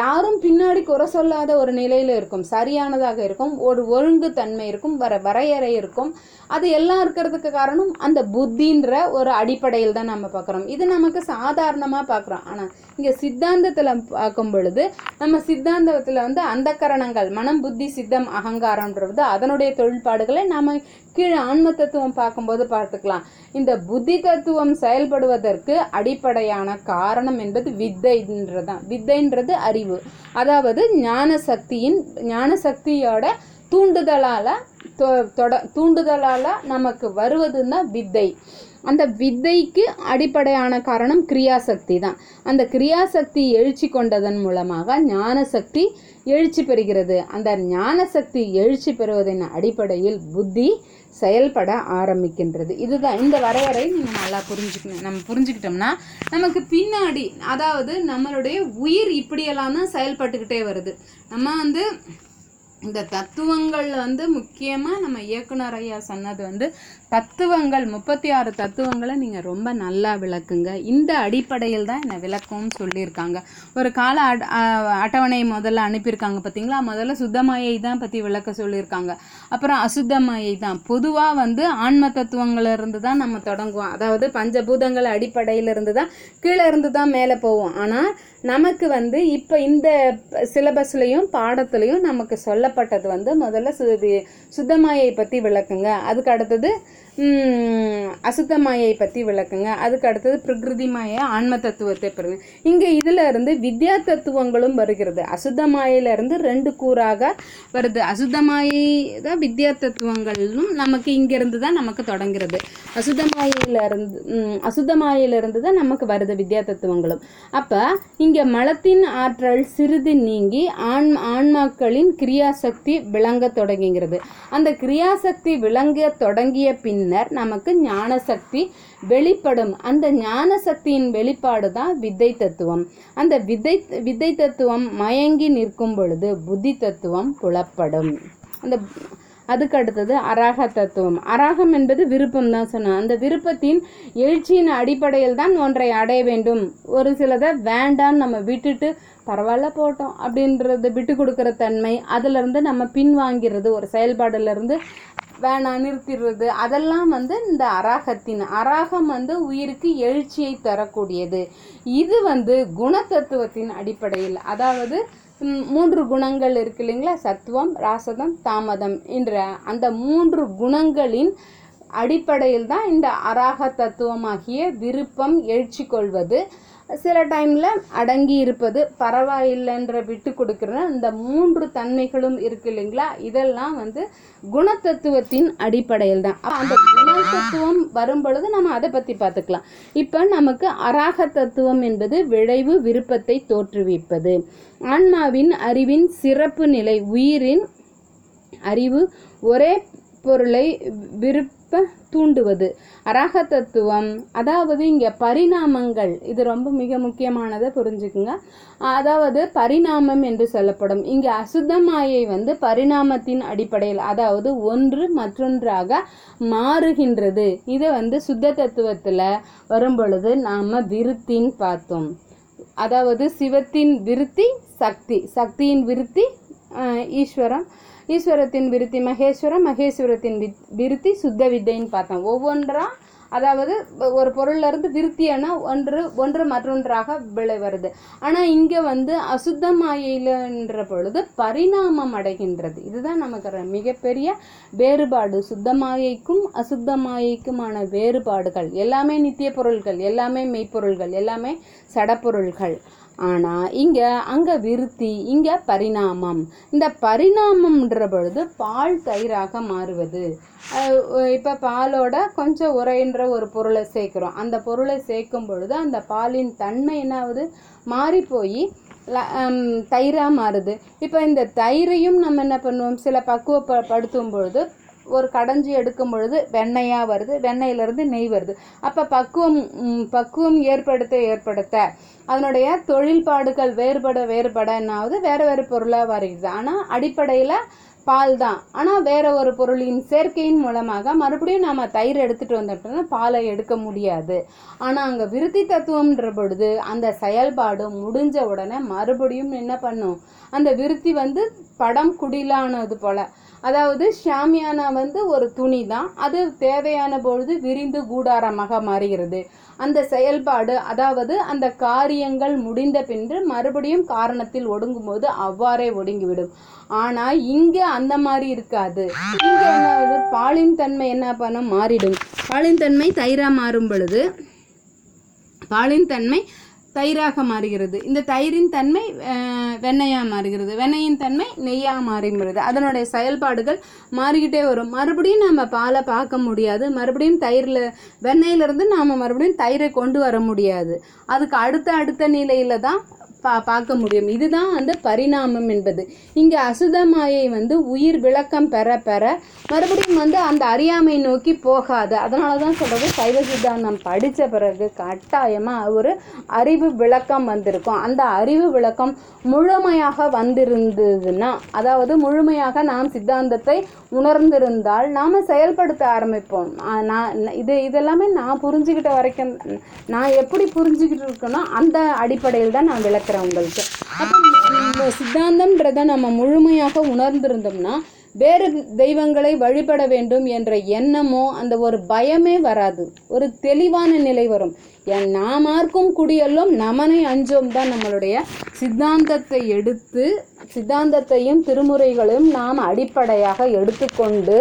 யாரும் பின்னாடி குறை சொல்லாத ஒரு நிலையில் இருக்கும், சரியானதாக இருக்கும், ஒரு ஒழுங்கு தன்மை இருக்கும், வர வரையறை இருக்கும். அது எல்லாம் இருக்கிறதுக்கு காரணம் அந்த புத்தின்ற ஒரு அடிப்படையில் தான் நம்ம பார்க்குறோம். இது நமக்கு சாதாரணமாக பார்க்குறோம். ஆனால் இங்கே சித்தாந்தத்தில் பார்க்கும் பொழுது நம்ம சித்தாந்தத்தில் வந்து அந்த கரணங்கள் மனம், புத்தி, சித்தம், அகங்காரம்ன்றது அதனுடைய தொழில்பாடுகளை நாம் கீழே ஆன்ம தத்துவம் பார்க்கும்போது பார்த்துக்கலாம். இந்த புத்தி தத்துவம் செயல்படுவதற்கு அடிப்படையான காரணம் என்பது வித்தைன்றதான். வித்தைன்றது அறிவு, அதாவது ஞான சக்தியின் ஞான சக்தியோட தூண்டுதலால் தொட தூண்டுதலால் நமக்கு வருவதுன்னா வித்தை. அந்த வித்தைக்கு அடிப்படையான காரணம் கிரியாசக்தி தான். அந்த கிரியாசக்தி எழுச்சி கொண்டதன் மூலமாக ஞானசக்தி எழுச்சி பெறுகிறது. அந்த ஞானசக்தி எழுச்சி பெறுவதின் அடிப்படையில் புத்தி செயல்பட ஆரம்பிக்கின்றது. இதுதான் இந்த வரையறை. நம்ம நல்லா புரிஞ்சுக்கணும். நம்ம புரிஞ்சுக்கிட்டோம்னா நமக்கு பின்னாடி, அதாவது நம்மளுடைய உயிர் இப்படியெல்லாம் தான் செயல்பட்டுக்கிட்டே வருது. நம்ம வந்து இந்த தத்துவங்கள் வந்து முக்கியமாக நம்ம இயக்குனர் ஐயா சொன்னது வந்து தத்துவங்கள் முப்பத்தி ஆறு தத்துவங்களை நீங்கள் ரொம்ப நல்லா விளக்குங்க, இந்த அடிப்படையில் தான் என்னை விளக்கம்னு சொல்லியிருக்காங்க. ஒரு கால அட் அட்டவணையை முதல்ல அனுப்பியிருக்காங்க பார்த்திங்களா. முதல்ல சுத்தமாயை தான் பற்றி விளக்க சொல்லியிருக்காங்க, அப்புறம் அசுத்தமாயை தான். பொதுவாக வந்து ஆன்ம தத்துவங்களிலிருந்து தான் நம்ம தொடங்குவோம், அதாவது பஞ்சபூதங்கள் அடிப்படையிலிருந்து தான், கீழே இருந்து தான் மேலே போவோம். ஆனால் நமக்கு வந்து இப்போ இந்த சிலபஸ்லையும் பாடத்துலையும் நமக்கு சொல்லப்பட்டது வந்து முதல்ல சு சுத்தமாயை பற்றி விளக்குங்க, அதுக்கு அடுத்தது அசுத்தமாயை பற்றி விளக்குங்க, அதுக்கு அடுத்தது பிரகிருதி மாயை, ஆன்ம தத்துவத்தை பெறுங்க. இங்கே இதில் இருந்து வித்யா தத்துவங்களும் வருகிறது. அசுத்தமாயிலிருந்து ரெண்டு கூறாக வருது. அசுத்தமாயை தான் வித்யா தத்துவங்களும் நமக்கு இங்கேருந்து தான் நமக்கு தொடங்குறது. அசுத்தமாயிலிருந்து அசுத்தமாயிலிருந்து தான் நமக்கு வருது வித்யா தத்துவங்களும். அப்போ இங்கே மலத்தின் ஆற்றல் சிறிது நீங்கி ஆண் ஆன்மாக்களின் கிரியாசக்தி விளங்க தொடங்குகிறது. அந்த கிரியாசக்தி விளங்க தொடங்கிய பின் பின்னர் நமக்கு ஞானசக்தி வெளிப்படும். அந்த ஞானசக்தியின் வெளிப்பாடு தான் வித்தை தத்துவம். அந்த வித்தை வித்தை தத்துவம் மயங்கி நிற்கும் பொழுது புத்தி தத்துவம் புலப்படும். அந்த அதுக்கு அடுத்தது அராக தத்துவம். அராகம் என்பது விருப்பம் தான் சொன்னோம். அந்த விருப்பத்தின் எழுச்சியின் அடிப்படையில் தான் ஒன்றை அடைய வேண்டும். ஒரு சிலதை வேண்டான்னு நம்ம விட்டுட்டு பரவாயில்ல போட்டோம் அப்படின்றது விட்டு கொடுக்குற தன்மை, அதிலிருந்து நம்ம பின்வாங்கிறது, ஒரு செயல்பாடுலேருந்து வேணாம் நிறுத்திடுறது, அதெல்லாம் வந்து இந்த அராகத்தின் அராகம் வந்து உயிருக்கு எழுச்சியை தரக்கூடியது. இது வந்து குணத்தத்துவத்தின் அடிப்படையில், அதாவது மூன்று குணங்கள் இருக்கு இல்லைங்களா, சத்துவம், ராசதம், தாமதம் என்ற அந்த மூன்று குணங்களின் அடிப்படையில் தான் இந்த அராக தத்துவமாகிய விருப்பம் எழுச்சி கொள்வது. சில டைமில் அடங்கி இருப்பது பரவாயில்லைன்ற விட்டு கொடுக்குற இந்த மூன்று தன்மைகளும் இருக்கு இல்லைங்களா. இதெல்லாம் வந்து குணத்தத்துவத்தின் அடிப்படையில் தான். அந்த குணத்தத்துவம் வரும் பொழுது நம்ம அதை பற்றி பார்த்துக்கலாம். இப்போ நமக்கு அராக தத்துவம் என்பது விளைவு விருப்பத்தை தோற்றுவிப்பது. ஆன்மாவின் அறிவின் சிறப்பு நிலை. உயிரின் அறிவு ஒரே பொருளை விருப்ப தூண்டுவது அராக தத்துவம். அதாவது இங்கே பரிணாமங்கள், இது ரொம்ப மிக முக்கியமானதை புரிஞ்சுக்குங்க. அதாவது பரிணாமம் என்று சொல்லப்படும். இங்கே அசுத்தமாயை வந்து பரிணாமத்தின் அடிப்படையில், அதாவது ஒன்று மற்றொன்றாக மாறுகின்றது. இதை வந்து சுத்த தத்துவத்தில் வரும்பொழுது நாம் விருத்தின்னு பார்த்தோம். அதாவது சிவத்தின் விருத்தி சக்தி, சக்தியின் விருத்தி ஈஸ்வரம், ஈஸ்வரத்தின் விருத்தி மகேஸ்வரம், மகேஸ்வரத்தின் விருத்தி சுத்த வித்தைன்னு பார்த்தோம். ஒவ்வொன்றா அதாவது ஒரு பொருளிலிருந்து விருத்தியான ஒன்று ஒன்று மற்றொன்றாக விளை வருது. ஆனால் இங்கே வந்து அசுத்தமாயிலன்ற பொழுது பரிணாமம் அடைகின்றது. இதுதான் நமக்கு மிகப்பெரிய வேறுபாடு. சுத்தமாயைக்கும் அசுத்தமாயைக்குமான வேறுபாடுகள் எல்லாமே நித்திய பொருள்கள், எல்லாமே மெய்ப்பொருள்கள், எல்லாமே சடப்பொருள்கள். ஆனால் இங்கே அங்கே விருத்தி, இங்கே பரிணாமம். இந்த பரிணாமம்ன்ற பொழுது பால் தயிராக மாறுவது. இப்போ பாலோட கொஞ்சம் உரைன்ற ஒரு பொருளை சேர்க்குறோம். அந்த பொருளை சேர்க்கும் பொழுது அந்த பாலின் தன்மை என்னாவது மாறி போய் தயிராக மாறுது. இப்போ இந்த தயிரையும் நம்ம என்ன பண்ணுவோம், சில பக்குவப்படுத்தும் பொழுது ஒரு கடைஞ்சி எடுக்கும் பொழுது வெண்ணெயாக வருது, வெண்ணெயிலேருந்து நெய் வருது. அப்போ பக்குவம் பக்குவம் ஏற்படுத்த ஏற்படுத்த அதனுடைய தொழில்பாடுகள் வேறுபட வேறுபட என்னாவது வேறு வேறு பொருளாக வருகிறது. ஆனால் அடிப்படையில் பால் தான். ஆனால் வேறு ஒரு பொருளின் சேர்க்கையின் மூலமாக மறுபடியும் நாம் தயிர் எடுத்துகிட்டு வந்துட்டோம்னா பாலை எடுக்க முடியாது. ஆனால் அங்கே விருத்தி தத்துவம்ன்ற பொழுது அந்த செயல்பாடு முடிஞ்ச உடனே மறுபடியும் என்ன பண்ணும், அந்த விருத்தி வந்து படம் குடிலானது போல். அதாவது ஷாமியானா வந்து ஒரு துணி தான், அது தேவையான பொழுது விரிந்து கூடாரமாக மாறுகிறது. அந்த செயல்பாடு அதாவது அந்த காரியங்கள் முடிந்த பின்பு மறுபடியும் காரணத்தில் ஒடுங்கும் போது அவ்வாறே ஒடுங்கிவிடும். ஆனால் இங்கே அந்த மாதிரி இருக்காது. இங்கே என்ன பாலின் தன்மை என்ன பண்ண மாறிடும். பாலின் தன்மை தயிராக மாறும் பொழுது பாலின் தன்மை தயிராக மாறுகிறது. இந்த தயிரின் தன்மை வெண்ணெயாக மாறுகிறது, வெண்ணெயின் தன்மை நெய்யாக மாறுகிறது. அதனுடைய செயல்பாடுகள் மாறிக்கிட்டே வரும். மறுபடியும் நம்ம பாலை பார்க்க முடியாது, மறுபடியும் தயிரில் வெண்ணெயிலிருந்து நாம் மறுபடியும் தயிரை கொண்டு வர முடியாது. அதுக்கு அடுத்த அடுத்த நிலையில் தான் பா பார்க்க முடியும். இதுதான் அந்த பரிணாமம் என்பது. இங்கே அசுதமாயை வந்து உயிர் விளக்கம் பெற பெற மறுபடியும் வந்து அந்த அறியாமை நோக்கி போகாது. அதனால தான் சொல்கிறது சைவ சித்தாந்தம் படித்த பிறகு கட்டாயமாக ஒரு அறிவு விளக்கம் வந்திருக்கும். அந்த அறிவு விளக்கம் முழுமையாக வந்திருந்ததுன்னா, அதாவது முழுமையாக நாம் சித்தாந்தத்தை உணர்ந்திருந்தால் நாம் செயல்படுத்த ஆரம்பிப்போம். நான் இது இதெல்லாமே நான் புரிஞ்சுக்கிட்ட வரைக்கும், நான் எப்படி புரிஞ்சுக்கிட்டு இருக்கேனோ அந்த அடிப்படையில் தான் நான் விளக்க உங்களுக்கு. அப்போ சித்தாந்தம்ன்றதை நம்ம முழுமையாக உணர்ந்திருந்தோம்னா வேறு தெய்வங்களை வழிபட வேண்டும் என்ற எண்ணமோ அந்த ஒரு பயமே வராது. ஒரு தெளிவான நிலை வரும். என் நாமார்க்கும் குடியெல்லாம் நமனை அஞ்சோம் தான் நம்மளுடைய சித்தாந்தத்தை எடுத்து, சித்தாந்தத்தையும் திருமுறைகளையும் நாம் அடிப்படையாக எடுத்துக்கொண்டு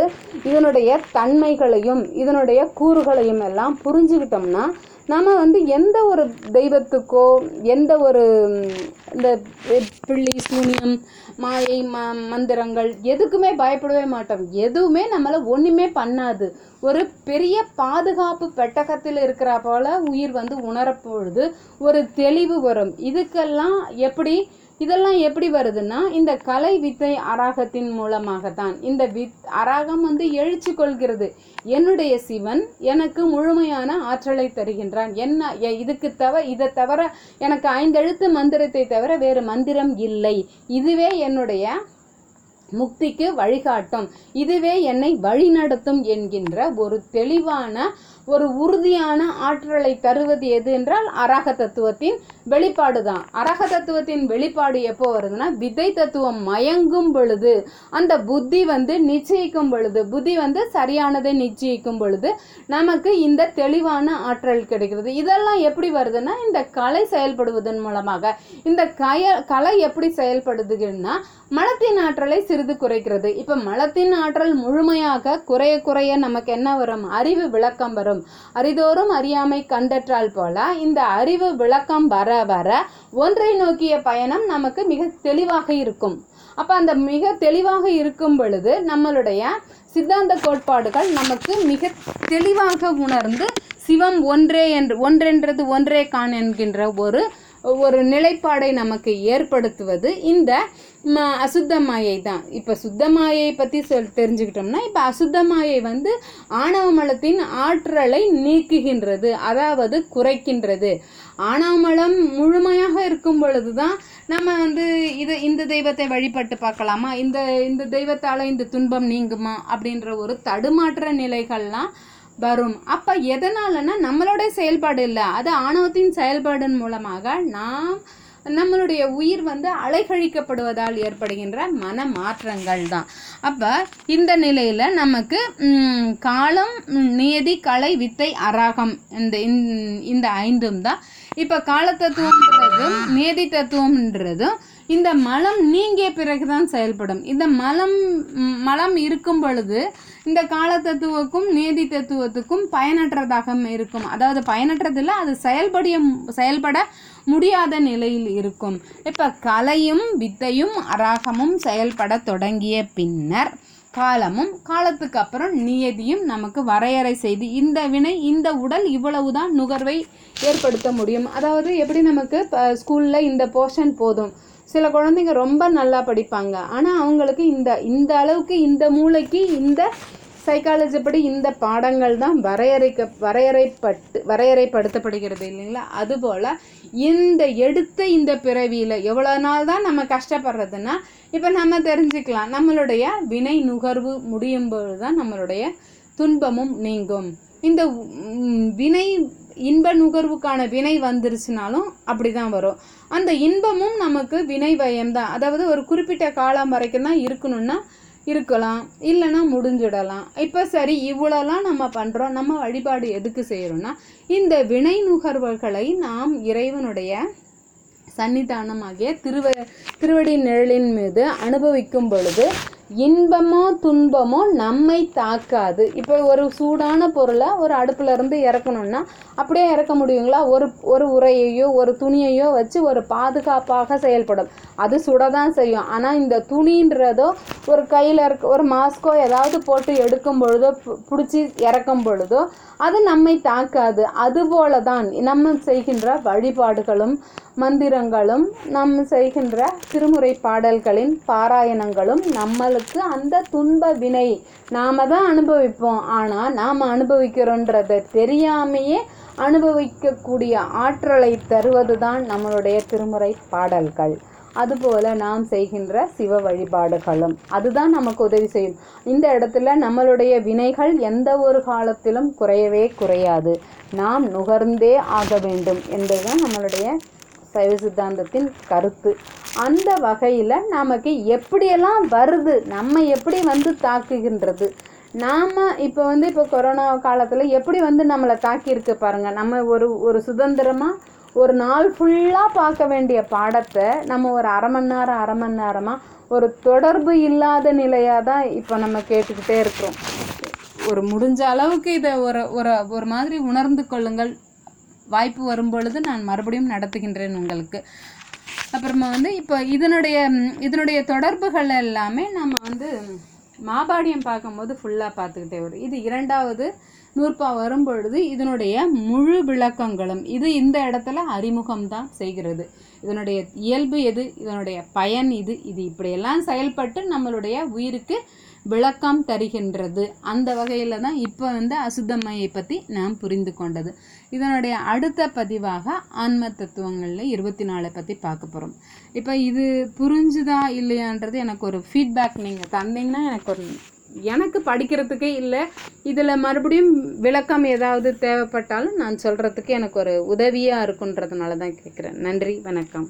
இதனுடைய தன்மைகளையும் இதனுடைய கூறுகளையும் எல்லாம் புரிஞ்சுக்கிட்டோம்னா நாம் வந்து எந்த ஒரு தெய்வத்துக்கோ எந்த ஒரு இந்த பிள்ளி சூனியம் மாயை ம மந்திரங்கள் எதுக்குமே பயப்படவே மாட்டோம். எதுவுமே நம்மளை ஒன்றுமே பண்ணாது. ஒரு பெரிய பாதுகாப்பு பெட்டகத்தில் இருக்கிற போல உயிர் வந்து உணரப்பொழுது ஒரு தெளிவு வரும். இதுக்கெல்லாம் எப்படி இதெல்லாம் எப்படி வருதுன்னா இந்த கலை வித்தை அராகத்தின் மூலமாக தான். இந்த வித் அராகம் வந்து எழுச்சி கொள்கிறது. என்னுடைய சிவன் எனக்கு முழுமையான ஆற்றலை தருகின்றான். என்ன இதுக்கு தவிர இதை தவிர எனக்கு ஐந்தெழுத்து மந்திரத்தை தவிர வேறு மந்திரம் இல்லை. இதுவே என்னுடைய முக்திக்கு வழிகாட்டும், இதுவே என்னை வழிநடத்தும் என்கின்ற ஒரு தெளிவான ஒரு உறுதியான ஆற்றலை தருவது எது என்றால் அராக தத்துவத்தின் வெளிப்பாடு தான். அராக தத்துவத்தின் வெளிப்பாடு எப்போ வருதுன்னா விதை தத்துவம் மயங்கும் பொழுது, அந்த புத்தி வந்து நிச்சயிக்கும் பொழுது, புத்தி வந்து சரியானதை நிச்சயிக்கும் பொழுது நமக்கு இந்த தெளிவான ஆற்றல் கிடைக்கிறது. இதெல்லாம் எப்படி வருதுன்னா இந்த கலை செயல்படுவதன் மூலமாக. இந்த கலை எப்படி செயல்படுதுன்னா மலத்தின் ஆற்றலை சிறிது குறைக்கிறது. இப்போ மலத்தின் ஆற்றல் முழுமையாக குறைய குறைய நமக்கு என்ன வரும்? அறிவு விளக்கம் வரும். அரிதோறும் அறியாமை கண்டற்றால் போல இந்த அறிவு விளக்கம் வர வர ஒன்றை நோக்கிய பயணம் நமக்கு மிக தெளிவாக இருக்கும். அப்போ அந்த மிக தெளிவாக இருக்கும் பொழுது நம்மளுடைய சித்தாந்த கோட்பாடுகள் நமக்கு மிக தெளிவாக உணர்ந்து சிவம் ஒன்றே என்று ஒன்றென்றது ஒன்றே கான் என்கின்ற ஒரு ஒரு நிலைப்பாடை நமக்கு ஏற்படுத்துவது இந்த ம அசுத்தமாயை தான். இப்போ சுத்தமாயை பற்றி சொல் தெரிஞ்சுக்கிட்டோம்னா, இப்போ அசுத்தமாயை வந்து ஆணவ மலத்தின் ஆற்றலை நீக்குகின்றது, அதாவது குறைக்கின்றது. ஆணவ மலம் முழுமையாக இருக்கும் பொழுது தான் நம்ம வந்து இதை இந்த தெய்வத்தை வழிபட்டு பார்க்கலாமா, இந்த இந்த தெய்வத்தால் இந்த துன்பம் நீங்குமா அப்படின்ற ஒரு தடுமாற்ற நிலைகள்லாம் வரும். அப்போ எதனாலன்னா நம்மளோட செயல்பாடு இல்லை, அது ஆணவத்தின் செயல்பாடின் மூலமாக நாம் நம்மளுடைய உயிர் வந்து அலைகழிக்கப்படுவதால் ஏற்படுகின்ற மன மாற்றங்கள் தான். அப்போ இந்த நிலையில் நமக்கு காலம், நியதி, கலை, வித்தை, அராகம் இந்த இந்த ஐந்தும் தான். இப்போ காலத்தத்துவம்ன்றதும் நியதி தத்துவம்ன்றதும் இந்த மலம் நீங்கிய பிறகுதான் செயல்படும். இந்த மலம் மலம் இருக்கும் பொழுது இந்த காலத்தத்துவக்கும் நியதி தத்துவத்துக்கும் பயனற்றதாக இருக்கும். அதாவது பயனற்றதில்லை, அது செயல்படிய செயல்பட முடியாத நிலையில் இருக்கும். இப்போ கலையும் வித்தையும் அராகமும் செயல்பட தொடங்கிய பின்னர் காலமும், காலத்துக்கு அப்புறம் நியதியும் நமக்கு வரையறை செய்து இந்த வினை இந்த உடல் இவ்வளவுதான் நுகர்வை ஏற்படுத்த முடியும். அதாவது எப்படி நமக்கு இப்போ ஸ்கூலில் இந்த போர்ஷன் போதும், சில குழந்தைங்க ரொம்ப நல்லா படிப்பாங்க, ஆனால் அவங்களுக்கு இந்த இந்த அளவுக்கு இந்த மூளைக்கு இந்த சைக்காலஜி படி இந்த பாடங்கள் தான் வரையறைக்க வரையறைப்பட்டு வரையறைப்படுத்தப்படுகிறது இல்லைங்களா. அதுபோல் இந்த எடுத்த இந்த பிறவியில் எவ்வளோ நாள் தான் நம்ம கஷ்டப்படுறதுன்னா இப்போ நம்ம தெரிஞ்சுக்கலாம். நம்மளுடைய வினை நுகர்வு முடியும் பொழுது தான் நம்மளுடைய துன்பமும் நீங்கும். இந்த வினை இன்ப நுகர்வுக்கான வினை வந்துருச்சுனாலும் அப்படி தான் வரும். அந்த இன்பமும் நமக்கு வினை வயம்தான். அதாவது ஒரு குறிப்பிட்ட காலம் வரைக்கும் தான் இருக்கணும்னா இருக்கலாம், இல்லைன்னா முடிஞ்சிடலாம். இப்போ சரி, இவ்வளோலாம் நம்ம பண்ணுறோம், நம்ம வழிபாடு எதுக்கு செய்கிறோன்னா இந்த வினை நுகர்வுகளை நாம் இறைவனுடைய சன்னிதானமாகிய திருவ திருவடி நிழலின் மீது அனுபவிக்கும் பொழுது இன்பமோ துன்பமோ நம்மை தாக்காது. இப்போ ஒரு சூடான பொருளை ஒரு அடுப்புலேருந்து இறக்கணும்னா அப்படியே இறக்க முடியுங்களா? ஒரு ஒரு உரையையோ ஒரு துணியையோ வச்சு ஒரு பாதுகாப்பாக செயல்படும், அது சுட தான் செய்யும். ஆனால் இந்த துணின்றதோ ஒரு கையில் இருக்க ஒரு மாஸ்கோ ஏதாவது போட்டு எடுக்கும் பொழுதோ பிடிச்சி இறக்கும் பொழுதோ அது நம்மை தாக்காது. அதுபோல தான் நம்ம செய்கின்ற வழிபாடுகளும் மந்திரங்களும் நாம் செய்கின்ற திருமுறை பாடல்களின் பாராயணங்களும் நம்மளுக்கு அந்த துன்ப வினை நாம தான் அனுபவிப்போம். ஆனா நாம அனுபவிக்கிறோன்றதை தெரியாமையே அனுபவிக்கக்கூடிய ஆற்றலை தருவதுதான் நம்மளுடைய திருமுறை பாடல்கள். அதுபோல நாம் செய்கின்ற சிவ வழிபாடுகளும் அதுதான் நமக்கு உதவி செய்யும். இந்த இடத்துல நம்மளுடைய வினைகள் எந்த ஒரு காலத்திலும் குறையவே குறையாது, நாம் நுகர்ந்தே ஆக வேண்டும் என்பதுதான் நம்மளுடைய சைவ சித்தாந்தத்தின் கருத்து. அந்த வகையில் நமக்கு எப்படியெல்லாம் வருது, நம்ம எப்படி வந்து தாக்குகின்றது, நாம் இப்போ வந்து இப்போ கொரோனா காலத்தில் எப்படி வந்து நம்மளை தாக்கியிருக்கு பாருங்கள். நம்ம ஒரு ஒரு சுதந்திரமாக ஒரு நாள் ஃபுல்லாக பார்க்க வேண்டிய பாடத்தை நம்ம ஒரு அரை மணி நேரம் அரை மணி நேரமாக ஒரு தொடர்பு இல்லாத நிலையாக தான் இப்போ நம்ம கேட்டுக்கிட்டே இருக்கிறோம். ஒரு முடிஞ்ச அளவுக்கு இதை ஒரு ஒரு மாதிரி உணர்ந்து கொள்ளுங்கள். வாய்ப்பு வரும் பொழுது நான் மறுபடியும் நடத்துகின்றேன் உங்களுக்கு. அப்புறமா வந்து இப்போ இதனுடைய இதனுடைய தொடர்புகள் எல்லாமே நம்ம வந்து மாபாடியம் பார்க்கும்போது ஃபுல்லாக பார்த்துக்கிட்டே வரும். இது இரண்டாவது நூற்பா வரும்பொழுது இதனுடைய முழு விளக்கங்களும் இது இந்த இடத்துல அறிமுகம் தான் செய்கிறது. இதனுடைய இயல்பு எது, இதனுடைய பயன் இது, இது இப்படியெல்லாம் செயல்பட்டு நம்மளுடைய உயிருக்கு விளக்கம் தருகின்றது. அந்த வகையில் தான் இப்போ வந்து அசுத்தமையை பற்றி நாம் புரிந்து கொண்டது. இதனுடைய அடுத்த பதிவாக ஆன்ம தத்துவங்களில் இருபத்தி நாலை பற்றி பார்க்க போகிறோம். இப்போ இது புரிஞ்சுதா இல்லையான்றது எனக்கு ஒரு ஃபீட்பேக் நீங்கள் தந்தீங்கன்னா எனக்கு ஒரு எனக்கு படிக்கிறதுக்கு இல்லை இதில் மறுபடியும் விளக்கம் ஏதாவது தேவைப்பட்டாலும் நான் சொல்கிறதுக்கு எனக்கு ஒரு உதவியாக இருக்குன்றதுனால தான் கேட்குறேன். நன்றி, வணக்கம்.